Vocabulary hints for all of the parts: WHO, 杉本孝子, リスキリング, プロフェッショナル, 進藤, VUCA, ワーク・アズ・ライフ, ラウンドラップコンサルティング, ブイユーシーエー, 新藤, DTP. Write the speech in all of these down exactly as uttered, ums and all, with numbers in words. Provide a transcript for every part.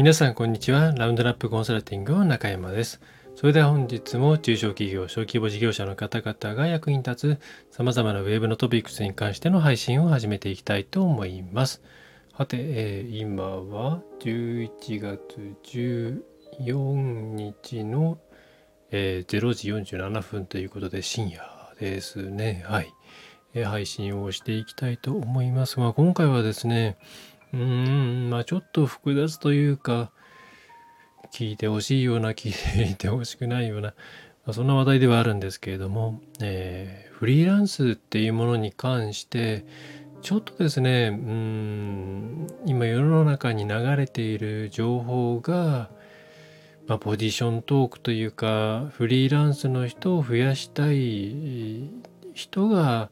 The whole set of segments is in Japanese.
皆さんこんにちは。ラウンドラップコンサルティングの中山です。それでは本日も中小企業・小規模事業者の方々が役に立つ様々なウェブのトピックスに関しての配信を始めていきたいと思います。さて、えー、今はじゅういちがつじゅうよっかの、えー、れいじよんじゅうななふんということで深夜ですね。はい、えー、配信をしていきたいと思いますが、今回はですねうーんまあちょっと複雑というか、聞いてほしいような聞いてほしくないような、まあ、そんな話題ではあるんですけれども、えー、フリーランスっていうものに関してちょっとですねうーん今世の中に流れている情報が、まあ、ポジショントークというか、フリーランスの人を増やしたい人が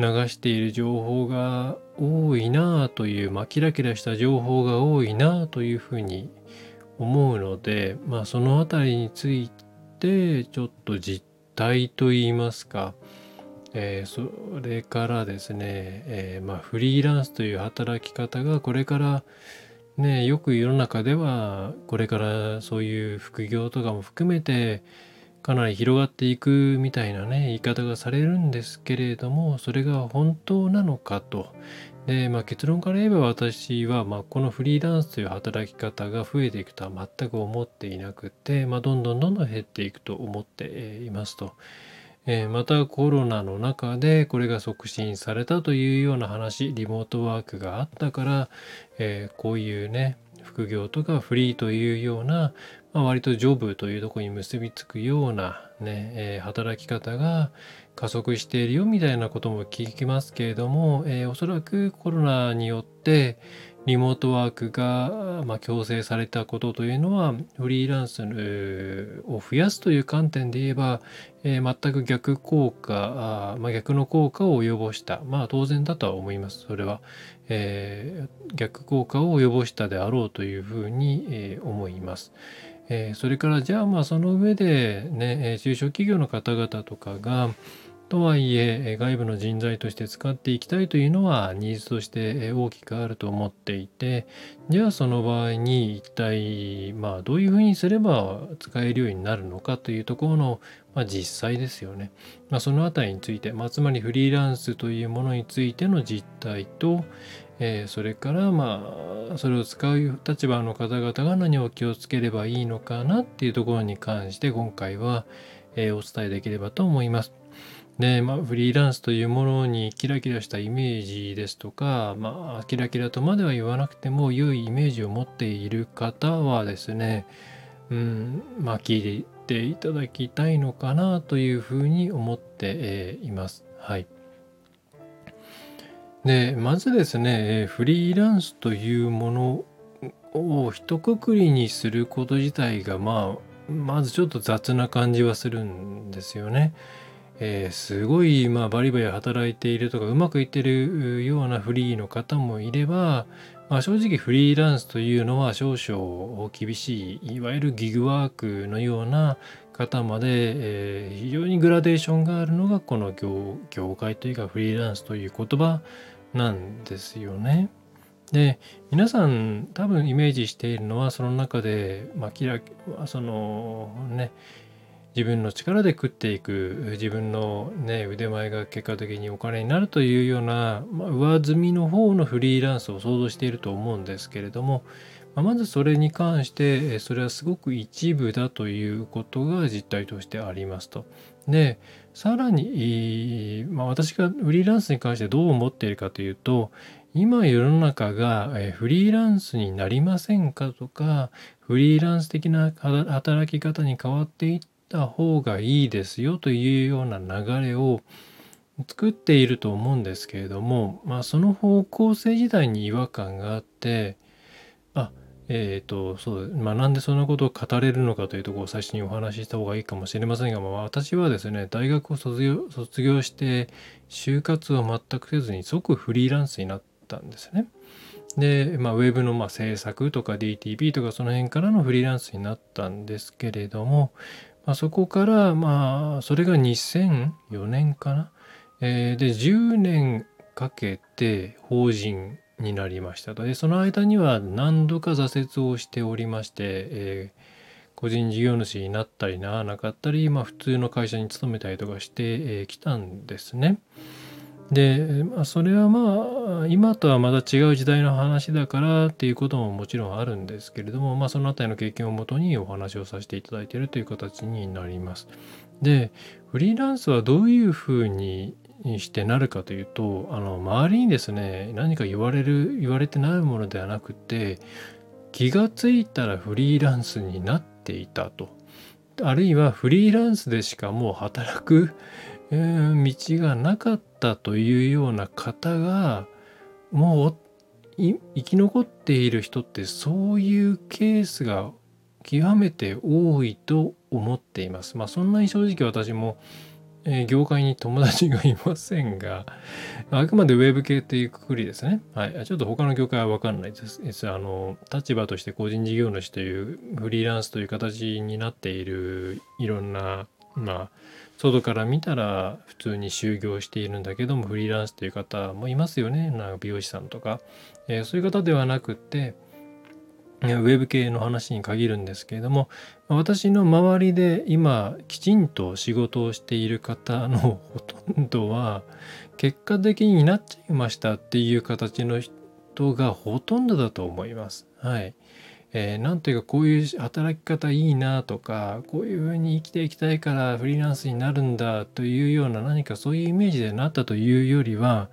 流している情報が多いなという、まあ、キラキラした情報が多いなというふうに思うので、まあ、そのあたりについてちょっと実態といいますか、えー、それからですね、えーまあ、フリーランスという働き方がこれからね、よく世の中ではこれからそういう副業とかも含めてかなり広がっていくみたいなね言い方がされるんですけれども、それが本当なのかと。で、まあ、結論から言えば私は、まあ、このフリーランスという働き方が増えていくとは全く思っていなくて、まあ、どんどんどんどん減っていくと思っていますと。えー、またコロナの中でこれが促進されたというような話、リモートワークがあったから、えー、こういうね副業とかフリーというような、まあ、割とジョブというところに結びつくような、ねえー、働き方が加速しているよみたいなことも聞きますけれども、えー、おそらくコロナによってリモートワークが、まあ、強制されたことというのは、フリーランスを増やすという観点で言えば、えー、全く逆効果、あ、まあ、逆の効果を及ぼした。まあ当然だとは思います。それは、えー、逆効果を及ぼしたであろうというふうに、えー、思います。えー、それからじゃあまあその上でね、中小企業の方々とかが、とはいえ外部の人材として使っていきたいというのはニーズとして大きくあると思っていて、じゃあその場合に一体まあどういうふうにすれば使えるようになるのかというところの、まあ、実際ですよね、まあ、そのあたりについて、まあ、つまりフリーランスというものについての実態と、えー、それからまあそれを使う立場の方々が何を気をつければいいのかなっていうところに関して今回はえお伝えできればと思います。で、まあ、フリーランスというものにキラキラしたイメージですとか、まあ、キラキラとまでは言わなくても良いイメージを持っている方はですね、うん、まあ聞いていただきたいのかなというふうに思っています。はい。で、まずですね、フリーランスというものを一括りにすること自体が、まあ、まずちょっと雑な感じはするんですよね。えー、すごい、まあ、バリバリ働いているとかうまくいってるようなフリーの方もいれば、まあ、正直フリーランスというのは少々厳しい、いわゆるギグワークのような方まで、えー、非常にグラデーションがあるのがこの 業, 業界というかフリーランスという言葉なんですよね。で、皆さん多分イメージしているのはその中で、まあ、キラそのね自分の力で食っていく、自分の、ね、腕前が結果的にお金になるというような、まあ、上積みの方のフリーランスを想像していると思うんですけれども、まあ、まずそれに関してそれはすごく一部だということが実態としてありますと。で、さらに、まあ、私がフリーランスに関してどう思っているかというと、今世の中がフリーランスになりませんかとか、フリーランス的な働き方に変わっていってた方がいいですよというような流れを作っていると思うんですけれども、まあ、その方向性自体に違和感があって、あ、えーとそう、まあ、なんでそんなことを語れるのかというところを最初にお話しした方がいいかもしれませんが、まあ、私はですね大学を卒業、卒業して就活を全くせずに即フリーランスになったんですね。で、まあ、ウェブのまあ制作とか ディーティーピー とかその辺からのフリーランスになったんですけれども、まあ、そこから、まあ、それがにせんよねんかな、えー、でじゅうねんかけて法人になりましたと。でその間には何度か挫折をしておりまして、えー、個人事業主になったりならなかったり、まあ、普通の会社に勤めたりとかしてきたんですね。で、まあ、それはまあ今とはまた違う時代の話だからっていうことももちろんあるんですけれども、まあ、そのあたりの経験をもとにお話をさせていただいているという形になります。で、フリーランスはどういうふうにしてなるかというと、あの周りにですね、何か言われる言われてないものではなくて、気がついたらフリーランスになっていたと、あるいはフリーランスでしかもう働く、えー、道がなかったというような方がもう生き残っている人って、そういうケースが極めて多いと思っています。まあそんなに正直私も業界に友達がいませんが、あくまでウェブ系というくくりですね。はい、ちょっと他の業界は分かんないです。あの立場として個人事業主というフリーランスという形になっている、いろんな、まあ外から見たら普通に就業しているんだけどもフリーランスという方もいますよね。なんか美容師さんとか、えー、そういう方ではなくって、ウェブ系の話に限るんですけれども、私の周りで今きちんと仕事をしている方のほとんどは結果的になっちゃいましたっていう形の人がほとんどだと思います。はい。えー、なんていうか、こういう働き方いいなとか、こういうふうに生きていきたいからフリーランスになるんだというような、何かそういうイメージでなったというよりは、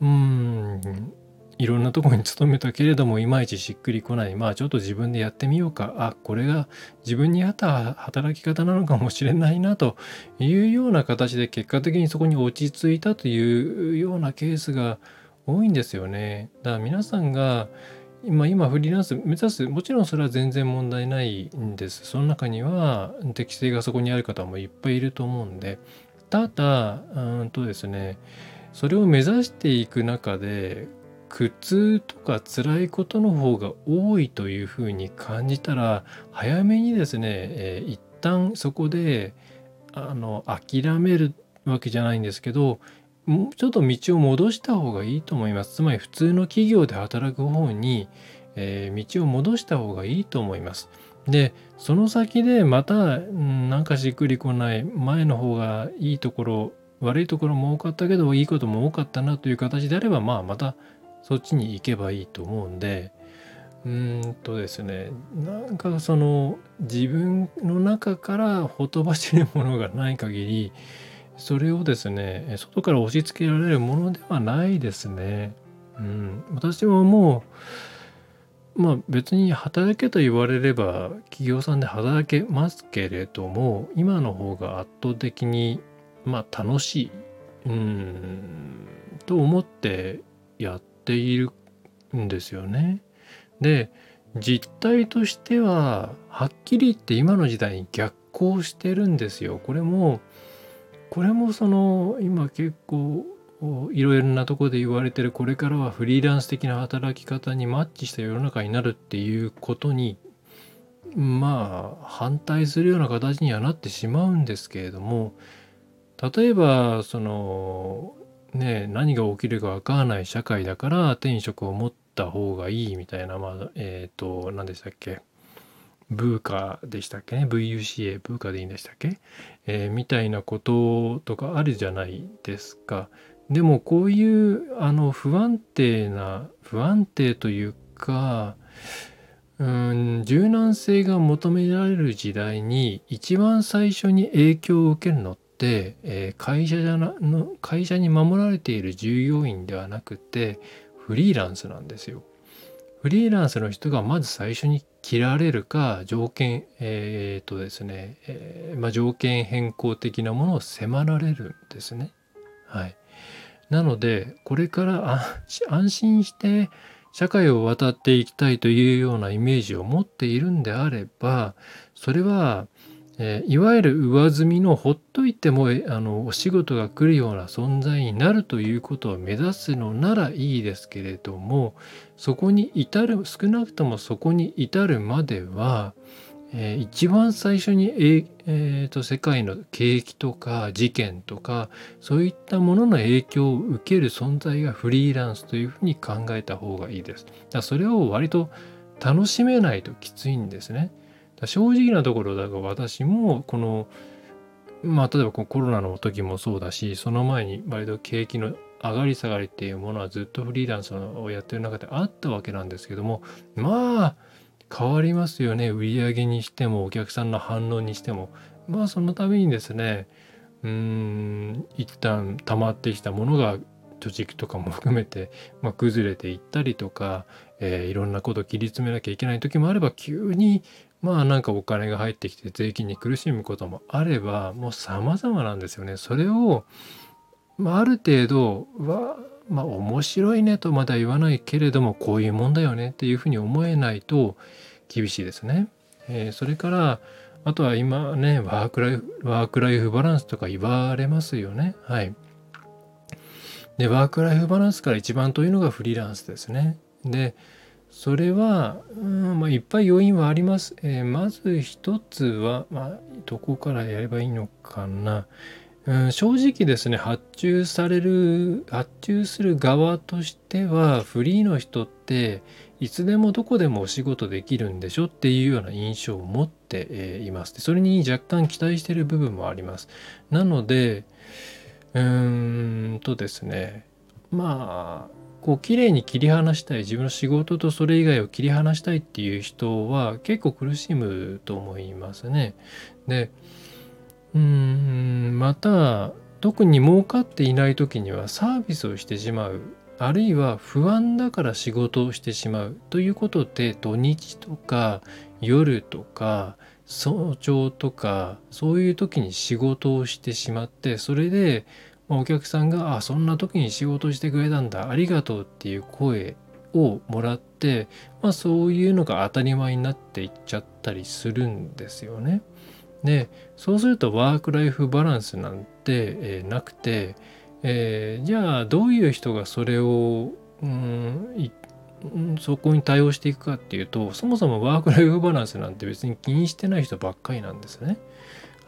うーん、いろんなところに勤めたけれどもいまいちしっくりこない、まあちょっと自分でやってみようか、あ、これが自分に合った働き方なのかもしれないなというような形で、結果的にそこに落ち着いたというようなケースが多いんですよね。だから皆さんが今今フリーランス目指す、もちろんそれは全然問題ないんです。その中には適性がそこにある方もいっぱいいると思うんで、ただうんとですね、それを目指していく中で苦痛とか辛いことの方が多いというふうに感じたら、早めにですね、えー、一旦そこであの諦めるわけじゃないんですけど、もうちょっと道を戻した方がいいと思います。つまり普通の企業で働く方に、えー、道を戻した方がいいと思います。で、その先でまたなんかしっくりこない、前の方がいいところ悪いところも多かったけどいいことも多かったなという形であれば、まあまたそっちに行けばいいと思うんで、うーんとですね、なんかその自分の中からほとばしるものがない限り、それをですね、外から押し付けられるものではないですね。うん、私はもう、まあ別に働けと言われれば企業さんで働けますけれども、今の方が圧倒的にまあ楽しい、うん、と思ってやってているんですよね。で、実態としてははっきり言って今の時代に逆行してるんですよ。これもこれもその今結構いろいろなとこで言われてる、これからはフリーランス的な働き方にマッチした世の中になるっていうことに、まあ反対するような形にはなってしまうんですけれども、例えばそのね、何が起きるか分からない社会だから転職を持った方がいいみたいな、まあえっと何でしたっけ、ブーカでしたっけね、 ブイユーシーエー ブーカでいいんでしたっけ、えー、みたいなこととかあるじゃないですか。でもこういうあの不安定な不安定というか、うーん、柔軟性が求められる時代に一番最初に影響を受けるのって、でえー、会社じゃなの会社に守られている従業員ではなくてフリーランスなんですよ。フリーランスの人がまず最初に切られるか、条件えー、っとですね、えー、まあ条件変更的なものを迫られるんですね。はい。なのでこれから安心して社会を渡っていきたいというようなイメージを持っているんであれば、それはえー、いわゆる上積みのほっといてもあのお仕事が来るような存在になるということを目指すのならいいですけれども、そこに至る少なくともそこに至るまでは、えー、一番最初に、えーえー、と世界の景気とか事件とかそういったものの影響を受ける存在がフリーランスというふうに考えた方がいいです。だからそれを割と楽しめないときついんですね。正直なところだが私もこの、まあ、例えばコロナの時もそうだし、その前に割と景気の上がり下がりっていうものはずっとフリーランスをやってる中であったわけなんですけども、まあ変わりますよね。売上にしてもお客さんの反応にしても、まあそのためにですね、うーん一旦溜まってきたものが貯蓄とかも含めて、まあ、崩れていったりとか、えー、いろんなことを切り詰めなきゃいけない時もあれば、急にまあなんかお金が入ってきて税金に苦しむこともあれば、もう様々なんですよね。それを、まあ、ある程度はまあ面白いねとまだ言わないけれども、こういうもんだよねっていうふうに思えないと厳しいですね。えー、それからあとは今ねワークライフ、ワークライフバランスとか言われますよね。はい。でワークライフバランスから一番遠いのがフリーランスですね。でそれはうん、まあ、いっぱい要因はあります。えー、まず一つは、まあ、どこからやればいいのかな。うん、正直ですね、発注される発注する側としてはフリーの人っていつでもどこでもお仕事できるんでしょっていうような印象を持っています。それに若干期待している部分もあります。なのでうーんとですね、まあこう綺麗に切り離したい、自分の仕事とそれ以外を切り離したいっていう人は結構苦しむと思いますね。でうーんまた特に儲かっていない時にはサービスをしてしまう、あるいは不安だから仕事をしてしまうということで、土日とか夜とか早朝とかそういう時に仕事をしてしまって、それでお客さんが「あそんな時に仕事してくれたんだありがとう」っていう声をもらって、まあ、そういうのが当たり前になっていっちゃったりするんですよね。でそうするとワーク・ライフ・バランスなんて、えー、なくて、えー、じゃあどういう人がそれをうんいそこに対応していくかっていうと、そもそもワーク・ライフ・バランスなんて別に気にしてない人ばっかりなんですね。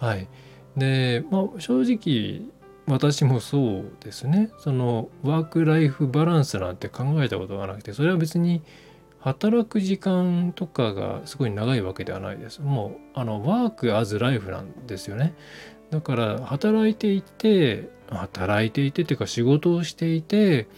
はい。で、まあ、正直私もそうですね。そのワーク・ライフ・バランスなんて考えたことがなくて、それは別に働く時間とかがすごい長いわけではないです。もうあのワーク・アズ・ライフなんですよね。だから働いていて働いていてっていうか仕事をしていて、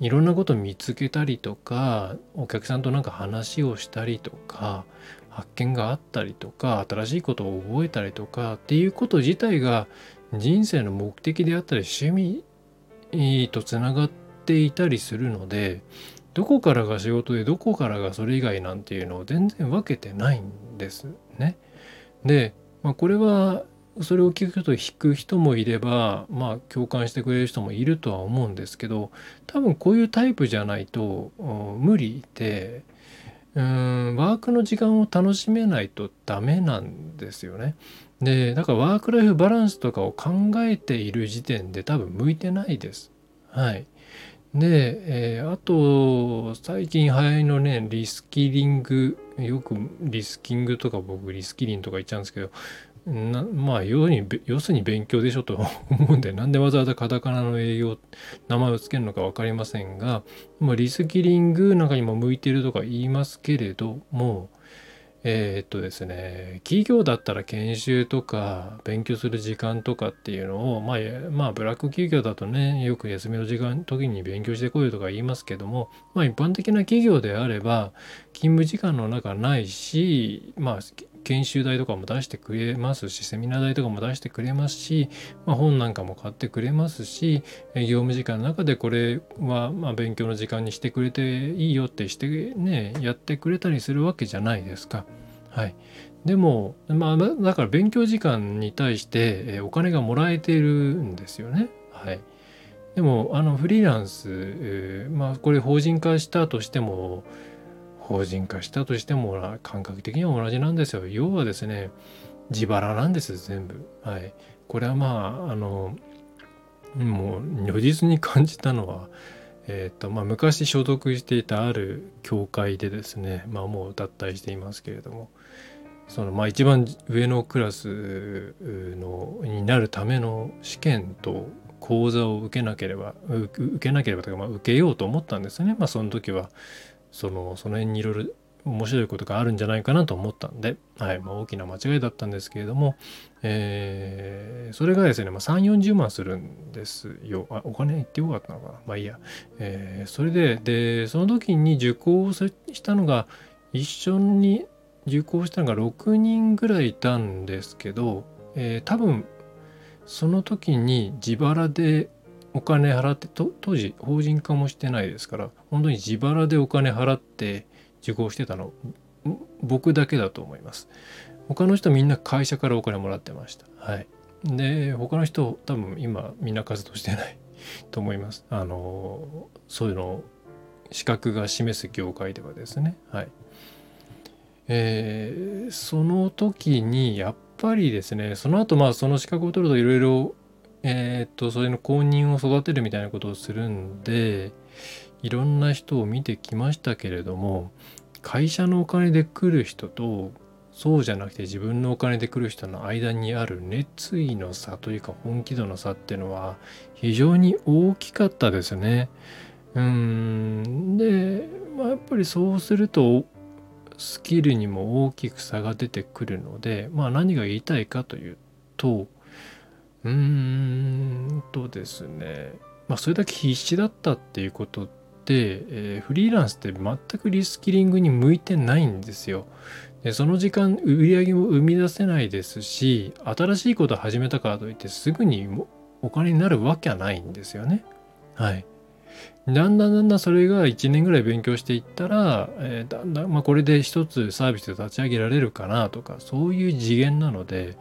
いろんなことを見つけたりとか、お客さんとなんか話をしたりとか、発見があったりとか、新しいことを覚えたりとかっていうこと自体が人生の目的であったり趣味とつながっていたりするので、どこからが仕事でどこからがそれ以外なんていうのを全然分けてないんですね。で、まあ、これはそれを聞くと引く人もいれば、まあ共感してくれる人もいるとは思うんですけど、多分こういうタイプじゃないと無理で、うーんワークの時間を楽しめないとダメなんですよね。で、だからワークライフバランスとかを考えている時点で多分向いてないです。はい。で、えー、あと最近流行りのねリスキリング、よくリスキングとか僕リスキリンとか言っちゃうんですけど。なまあ要に要するに勉強でしょと思うんで、なんでわざわざカタカナの営業名前をつけるのか分かりませんが、まあ、リスキリングなんかにも向いてるとか言いますけれども、えー、っとですね企業だったら研修とか勉強する時間とかっていうのを、まあ、まあブラック企業だとねよく休みの時間時に勉強してこいよとか言いますけども、まあ、一般的な企業であれば勤務時間の中ないし、まあ研修代とかも出してくれますし、セミナー代とかも出してくれますし、まあ、本なんかも買ってくれますし、業務時間の中でこれはまあ勉強の時間にしてくれていいよってしてねやってくれたりするわけじゃないですか。はい。でもまあだから勉強時間に対してお金がもらえているんですよね。はい。でもあのフリーランス、えー、まあこれ法人化したとしても。法人化したとしても感覚的には同じなんですよ。要はですね自腹なんです全部。はい。これはまああのもう如実に感じたのは、えっとまあ昔所属していたある教会でですね、まあもう脱退していますけれども、そのまあ一番上のクラスのになるための試験と講座を受けなければ受けなければというか、まあ受けようと思ったんですね。まあその時はそのその辺にいろいろ面白いことがあるんじゃないかなと思ったんで、はい、まあ、大きな間違いだったんですけれども、えー、それがですね、まあ、さんじゅう、よんじゅうまんするんですよ。あ、お金いってよかったのかな。まあいいや。えー、それで、で、その時に受講したのが、一緒に受講したのがろくにんぐらいいたんですけど、えー、多分、その時に自腹でお金払って、と当時法人化もしてないですから、本当に自腹でお金払って、受講してたの僕だけだと思います。他の人みんな会社からお金もらってました。はい。で他の人多分今みんな活動してないと思います。あのそういうの資格が示す業界ではですね。はい。えー、その時にやっぱりですね、その後まあその資格を取るといろいろえー、っとそれの公認を育てるみたいなことをするんで。いろんな人を見てきましたけれども、会社のお金で来る人とそうじゃなくて自分のお金で来る人の間にある熱意の差というか本気度の差っていうのは非常に大きかったですね。うーんで、まあ、やっぱりそうするとスキルにも大きく差が出てくるので、まあ何が言いたいかというと、うーんとですね、まあそれだけ必死だったっていうことと。でえー、フリーランスって全くリスキリングに向いてないんですよ。でその時間売り上げも生み出せないですし、新しいことを始めたからといってすぐにお金になるわけはないんですよね。はい。だんだんだんだんそれがいちねんぐらい勉強していったら、えー、だんだんまあこれで一つサービスで立ち上げられるかなとか、そういう次元なので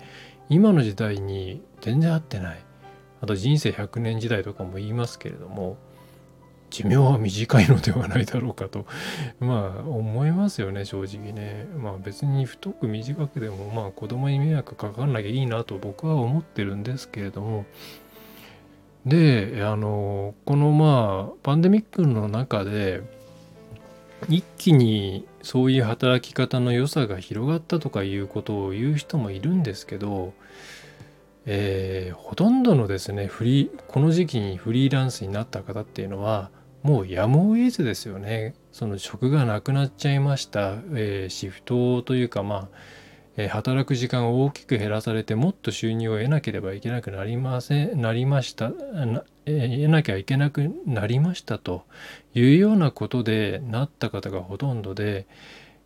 今の時代に全然合ってない。あと人生ひゃくねん時代とかも言いますけれども、寿命は短いのではないだろうかとまあ思いますよね、正直ね。まあ別に太く短くでもまあ子供に迷惑かかんなきゃいいなと僕は思ってるんですけれども、であのこのまあパンデミックの中で一気にそういう働き方の良さが広がったとかいうことを言う人もいるんですけど、えー、ほとんどのですねフリーこの時期にフリーランスになった方っていうのはもうやむを得ずですよね。その職がなくなっちゃいました、えー、シフトというかまあ、えー、働く時間を大きく減らされてもっと収入を得なければいけなくなりませんなりましたな、えー、得なきゃいけなくなりましたというようなことでなった方がほとんどで、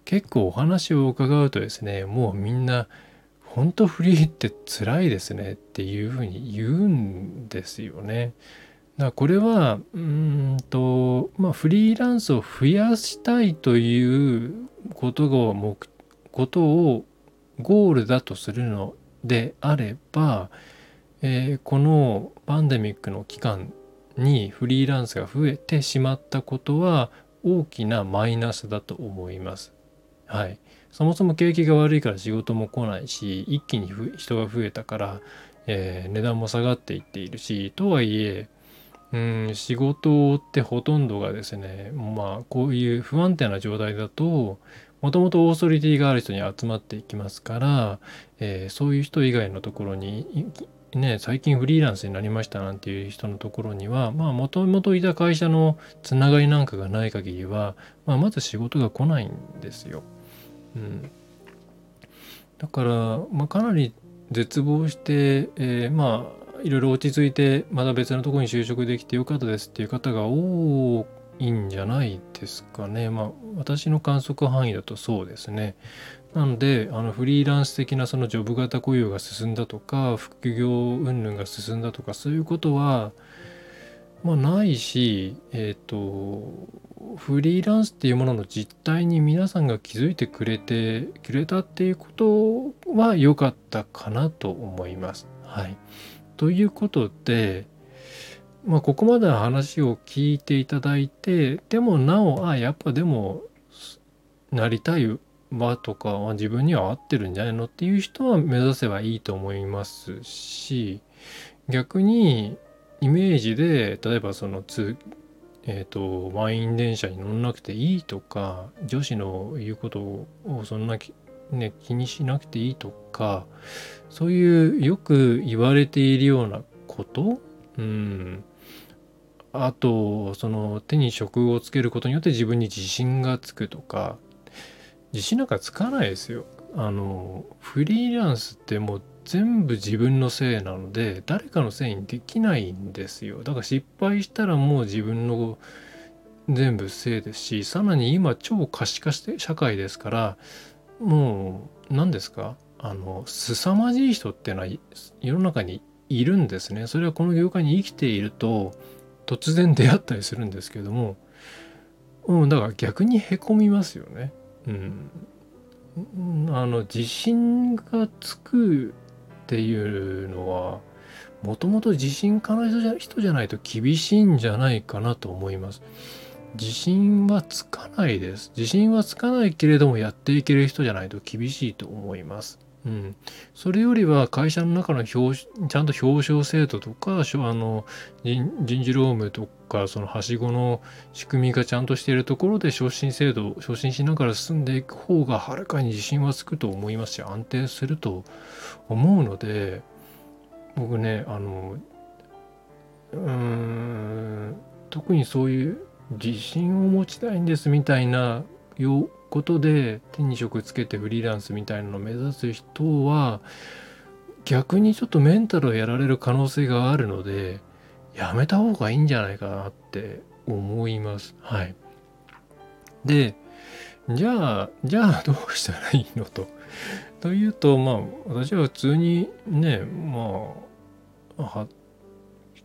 結構お話を伺うとですね、もうみんな本当フリーって辛いですねっていうふうに言うんですよね。だからこれはうーんと、まあ、フリーランスを増やしたいということを、ことをゴールだとするのであれば、えー、このパンデミックの期間にフリーランスが増えてしまったことは大きなマイナスだと思います。はい。そもそも景気が悪いから仕事も来ないし、一気に人が増えたから、えー、値段も下がっていっているし、とはいえ、うん、仕事ってほとんどがですね、まあこういう不安定な状態だと、もともとオーソリティがある人に集まっていきますから、えー、そういう人以外のところに、ね、最近フリーランスになりましたなんていう人のところには、まあもともといた会社のつながりなんかがない限りは、まあ、まず仕事が来ないんですよ。うん、だから、まあ、かなり絶望して、えー、まあいろいろ落ち着いてまた別のところに就職できてよかったですっていう方が多いんじゃないですかね。まあ私の観測範囲だとそうですね。なのであのフリーランス的なそのジョブ型雇用が進んだとか副業云々が進んだとかそういうことはまあないし、えっとフリーランスっていうものの実態に皆さんが気づいてくれてくれたっていうことは良かったかなと思います。はい。ということで、まあここまでの話を聞いていただいて、でもなおあやっぱでもなりたいわとかは自分には合ってるんじゃないのっていう人は目指せばいいと思いますし、逆にイメージで例えばその通えーと、満員電車に乗んなくていいとか、女子の言うことをそんなね、気にしなくていいとか、そういうよく言われているようなこと、うん、あとその手に職をつけることによって自分に自信がつくとか、自信なんかつかないですよ。あのフリーランスってもう全部自分のせいなので、誰かのせいにできないんですよ。だから失敗したらもう自分の全部せいですし、さらに今超可視化して社会ですから、もう何ですか、あの凄まじい人ってのは世の中にいるんですね。それはこの業界に生きていると突然出会ったりするんですけども、うん、だから逆にへこみますよね。うん、あの自信がつくっていうのは、もともと自信家の人じゃないと厳しいんじゃないかなと思います。自信はつかないです。自信はつかないけれどもやっていける人じゃないと厳しいと思います。うん、それよりは会社の中の表ちゃんと表彰制度とか、あの人事労務とか、そのはしごの仕組みがちゃんとしているところで昇進制度昇進しながら進んでいく方がはるかに自信はつくと思いますし、安定すると思うので、僕ね、あのうーん特にそういう自信を持ちたいんですみたいなよことで手に職つけてフリーランスみたいなのを目指す人は、逆にちょっとメンタルをやられる可能性があるので、やめた方がいいんじゃないかなって思います。はい。で、じゃあじゃあどうしたらいいのとというと、まあ私は普通にね、まあは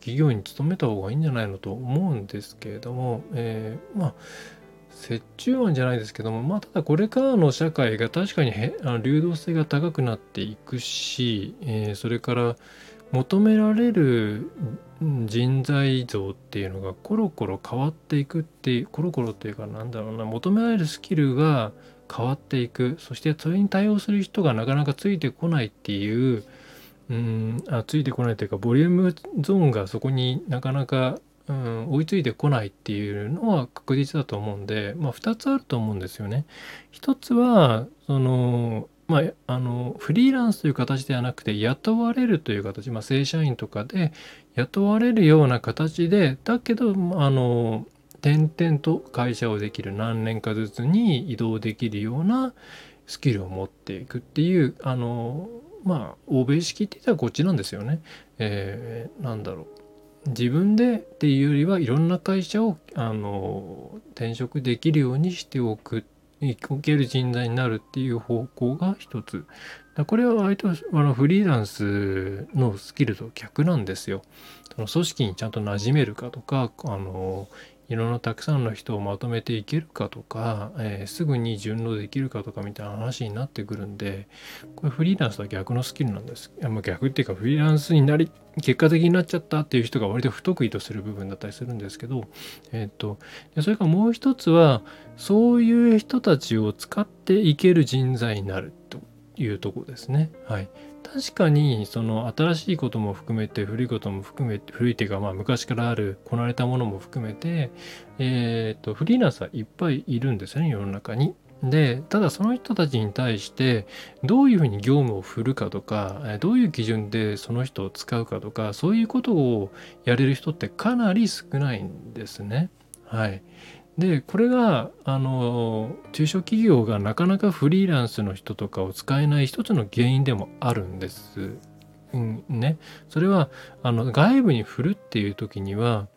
企業に勤めた方がいいんじゃないのと思うんですけれども、えー、まあ折衷案じゃないですけども、まあただこれからの社会が確かにへあの流動性が高くなっていくし、えー、それから求められる人材像っていうのがコロコロ変わっていくっていう、コロコロっていうかなんだろうな、求められるスキルが変わっていく、そしてそれに対応する人がなかなかついてこないっていう、うん、あついてこないというか、ボリュームゾーンがそこになかなか、うん、追いついてこないっていうのは確実だと思うんで、まあ、ふたつあると思うんですよね。ひとつはその、まあ、あのフリーランスという形ではなくて雇われるという形、まあ、正社員とかで雇われるような形で、だけどあの点々と会社をできる、何年かずつに移動できるようなスキルを持っていくっていう、あのまあ欧米式って言ったらこっちなんですよね。えー、なんだろう、自分でっていうよりはいろんな会社をあの転職できるようにしておく、おける人材になるっていう方向が一つ。これは割とあのフリーランスのスキルと逆なんですよ。その組織にちゃんと馴染めるかとか、あのいろんなたくさんの人をまとめていけるかとか、えー、すぐに順応できるかとかみたいな話になってくるんで、これフリーランスとは逆のスキルなんです。いや、まあ、逆っていうか、フリーランスになり結果的になっちゃったっていう人が割と不得意とする部分だったりするんですけど、えー、っとそれからもう一つはそういう人たちを使っていける人材になるというところですね。はい。確かにその新しいことも含めて古いことも含めて、古い手がまあ昔からあるこなれたものも含めて、えー、とフリーランスはいっぱいいるんですよね、世の中に。で、ただその人たちに対してどういうふうに業務を振るかとか、どういう基準でその人を使うかとか、そういうことをやれる人ってかなり少ないんですね。はい。で、これがあの中小企業がなかなかフリーランスの人とかを使えない一つの原因でもあるんです、うん、ね。それはあの外部に振るっていう時には、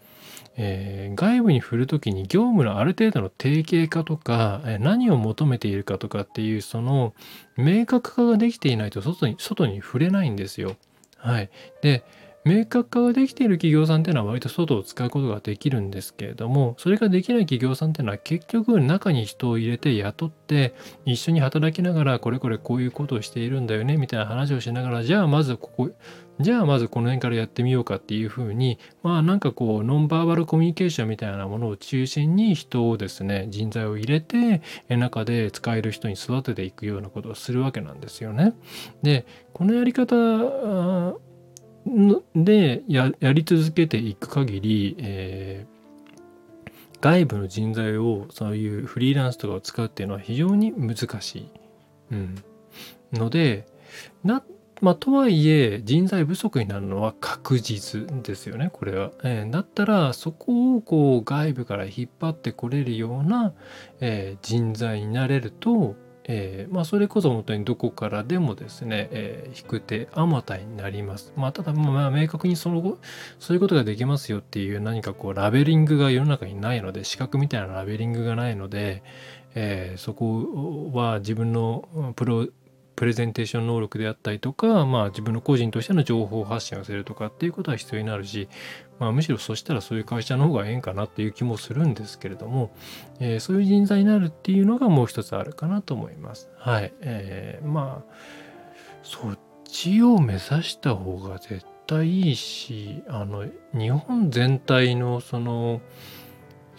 えー、外部に振る時に業務のある程度の定型化とか、何を求めているかとかっていう、その明確化ができていないと外に外に触れないんですよ。はい。で、明確化ができている企業さんっていうのは割と外を使うことができるんですけれども、それができない企業さんっていうのは結局中に人を入れて雇って、一緒に働きながらこれこれこういうことをしているんだよねみたいな話をしながら、じゃあまずここじゃあまずこの辺からやってみようかっていうふうに、まあなんかこうノンバーバルコミュニケーションみたいなものを中心に人をですね、人材を入れて中で使える人に育てていくようなことをするわけなんですよね。で、このやり方で や, やり続けていく限り、えー、外部の人材をそういうフリーランスとかを使うっていうのは非常に難しい、うん、のでな、まあ、とはいえ人材不足になるのは確実ですよね、これは。えー、だったらそこをこう外部から引っ張ってこれるような、えー、人材になれると、えーまあ、それこそ本当にどこからでもですね、えー、引く手あまたになります。まあ、ただまあ明確にそのそういうことができますよっていう何かこうラベリングが世の中にないので、資格みたいなラベリングがないので、えー、そこは自分のプロプレゼンテーション能力であったりとか、まあ、自分の個人としての情報発信をするとかっていうことは必要になるし、まあ、むしろそしたらそういう会社の方がええんかなっていう気もするんですけれども、えー、そういう人材になるっていうのがもう一つあるかなと思います。はい。えー、まあそっちを目指した方が絶対いいし、あの日本全体のその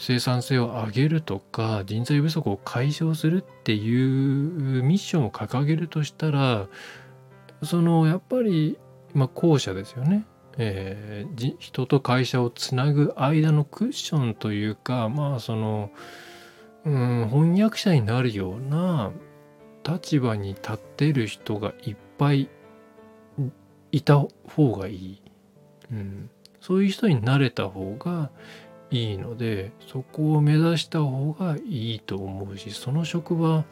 生産性を上げるとか人材不足を解消するっていうミッションを掲げるとしたら、そのやっぱり、まあ、後者ですよね、えー、人と会社をつなぐ間のクッションというか、まあその、うん、翻訳者になるような立場に立ってる人がいっぱいいた方がいい、うん、そういう人になれた方がいいので、そこを目指した方がいいと思うし、その職場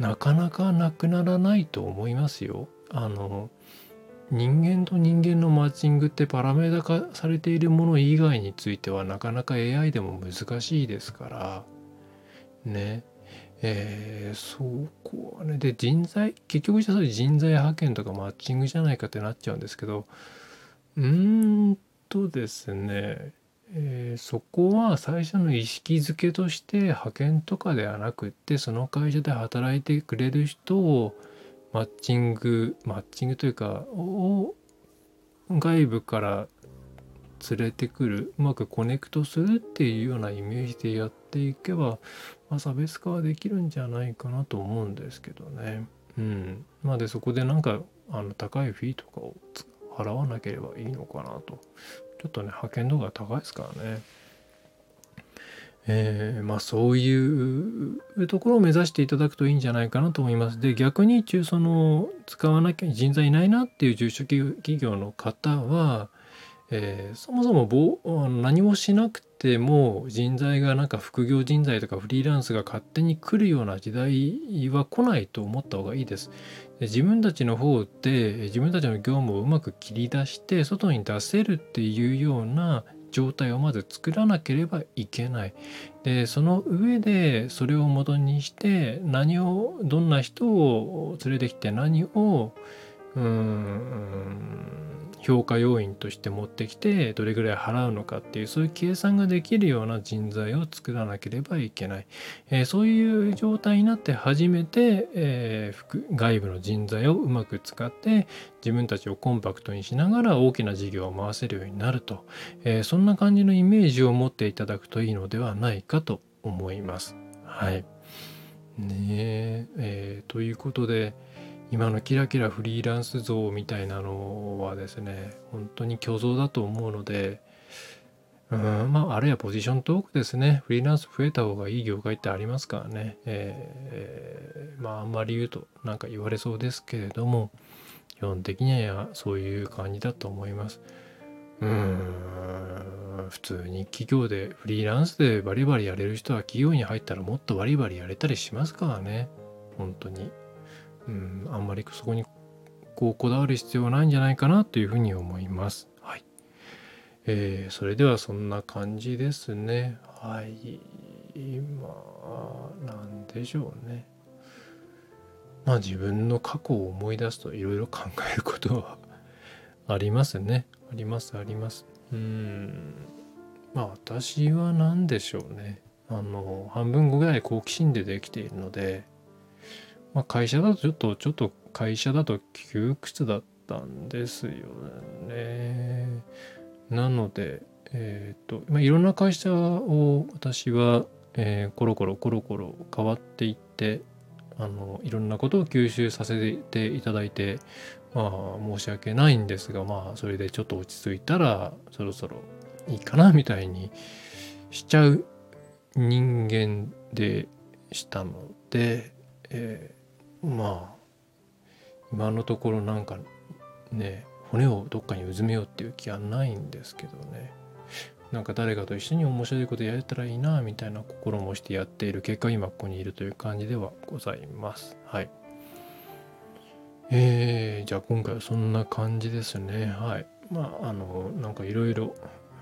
なかなかなくならないと思いますよ。あの人間と人間のマッチングってパラメータ化されているもの以外についてはなかなか エーアイ でも難しいですからね。えー、そこはね、で人材、結局じゃあそれ人材派遣とかマッチングじゃないかってなっちゃうんですけど、うーんとですね、えー、そこは最初の意識づけとして派遣とかではなくって、その会社で働いてくれる人をマッチングマッチングというかを外部から連れてくる、うまくコネクトするっていうようなイメージでやっていけば、まあ、差別化はできるんじゃないかなと思うんですけどね。うん、まあ、でそこでなんかあの高いフィーとかを払わなければいいのかなと。ちょっとね、派遣度が高いですからね。えー、まあそういうところを目指していただくといいんじゃないかなと思います。で、逆に中その使わなきゃ人材いないなっていう中小企業の方は、えー、そもそも何もしなくても人材がなんか副業人材とかフリーランスが勝手に来るような時代は来ないと思った方がいいです。自分たちの方で自分たちの業務をうまく切り出して外に出せるっていうような状態をまず作らなければいけない。で、その上でそれを元にして何をどんな人を連れてきて何をうーん評価要因として持ってきてどれぐらい払うのかっていう、そういう計算ができるような人材を作らなければいけない、えー、そういう状態になって初めて、えー、外部の人材をうまく使って自分たちをコンパクトにしながら大きな事業を回せるようになると、えー、そんな感じのイメージを持っていただくといいのではないかと思います。はい。ねえー、ということで今のキラキラフリーランス像みたいなのはですね、本当に虚像だと思うので、うーん、まああれやポジショントークですね。フリーランス増えた方がいい業界ってありますからね。えー、まああんまり言うとなんか言われそうですけれども、基本的にはそういう感じだと思います。うーん、普通に企業でフリーランスでバリバリやれる人は企業に入ったらもっとバリバリやれたりしますからね。本当に。うん、あんまりそこにこうこだわる必要はないんじゃないかなというふうに思います。はい。えー、それではそんな感じですね。はい。今なんでしょうね。まあ自分の過去を思い出すといろいろ考えることはありますね。ありますあります。うん。まあ私は何でしょうね。あの半分ぐらい好奇心でできているので。まあ、会社だとちょっと、ちょっと会社だと窮屈だったんですよね。なので、えっと、まあ、いろんな会社を私は、えー、コロコロコロコロ変わっていって、あの、いろんなことを吸収させていただいて、まあ、申し訳ないんですが、まあ、それでちょっと落ち着いたら、そろそろいいかな、みたいにしちゃう人間でしたので、えーまあ今のところなんかね骨をどっかにうずめようっていう気はないんですけどね、なんか誰かと一緒に面白いことやれたらいいなみたいな心もしてやっている結果今ここにいるという感じではございます。はいえー、じゃあ今回はそんな感じですね。はいまああのなんかいろいろ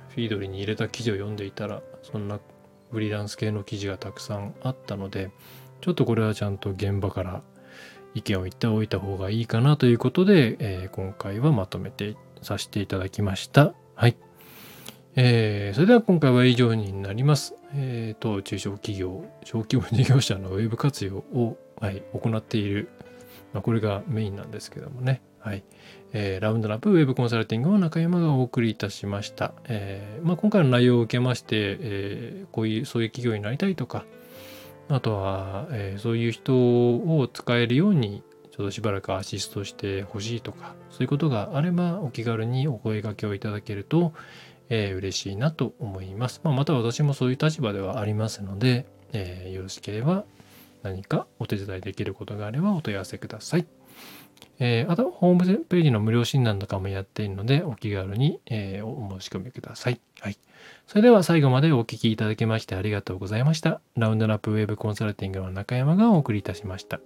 フィードリーに入れた記事を読んでいたらそんなフリーランス系の記事がたくさんあったので、ちょっとこれはちゃんと現場から意見を言っておいた方がいいかなということで、えー、今回はまとめてさせていただきました。はい。えー、それでは今回は以上になります。えー、と中小企業、小規模事業者のウェブ活用を、はい、行っている、まあ、これがメインなんですけどもね。はいえー、ラウンドナップウェブコンサルティングの中山がお送りいたしました。えーまあ、今回の内容を受けまして、えー、こういうそういう企業になりたいとか、あとは、えー、そういう人を使えるようにちょっとしばらくアシストしてほしいとか、そういうことがあればお気軽にお声掛けをいただけると、えー、嬉しいなと思います。まあ、また私もそういう立場ではありますので、えー、よろしければ何かお手伝いできることがあればお問い合わせください。えー、あとホームページの無料診断とかもやっているのでお気軽に、えー、お申し込みください。はい。それでは最後までお聞きいただきましてありがとうございました。ラウンドナップウェブコンサルティングの中山がお送りいたしました。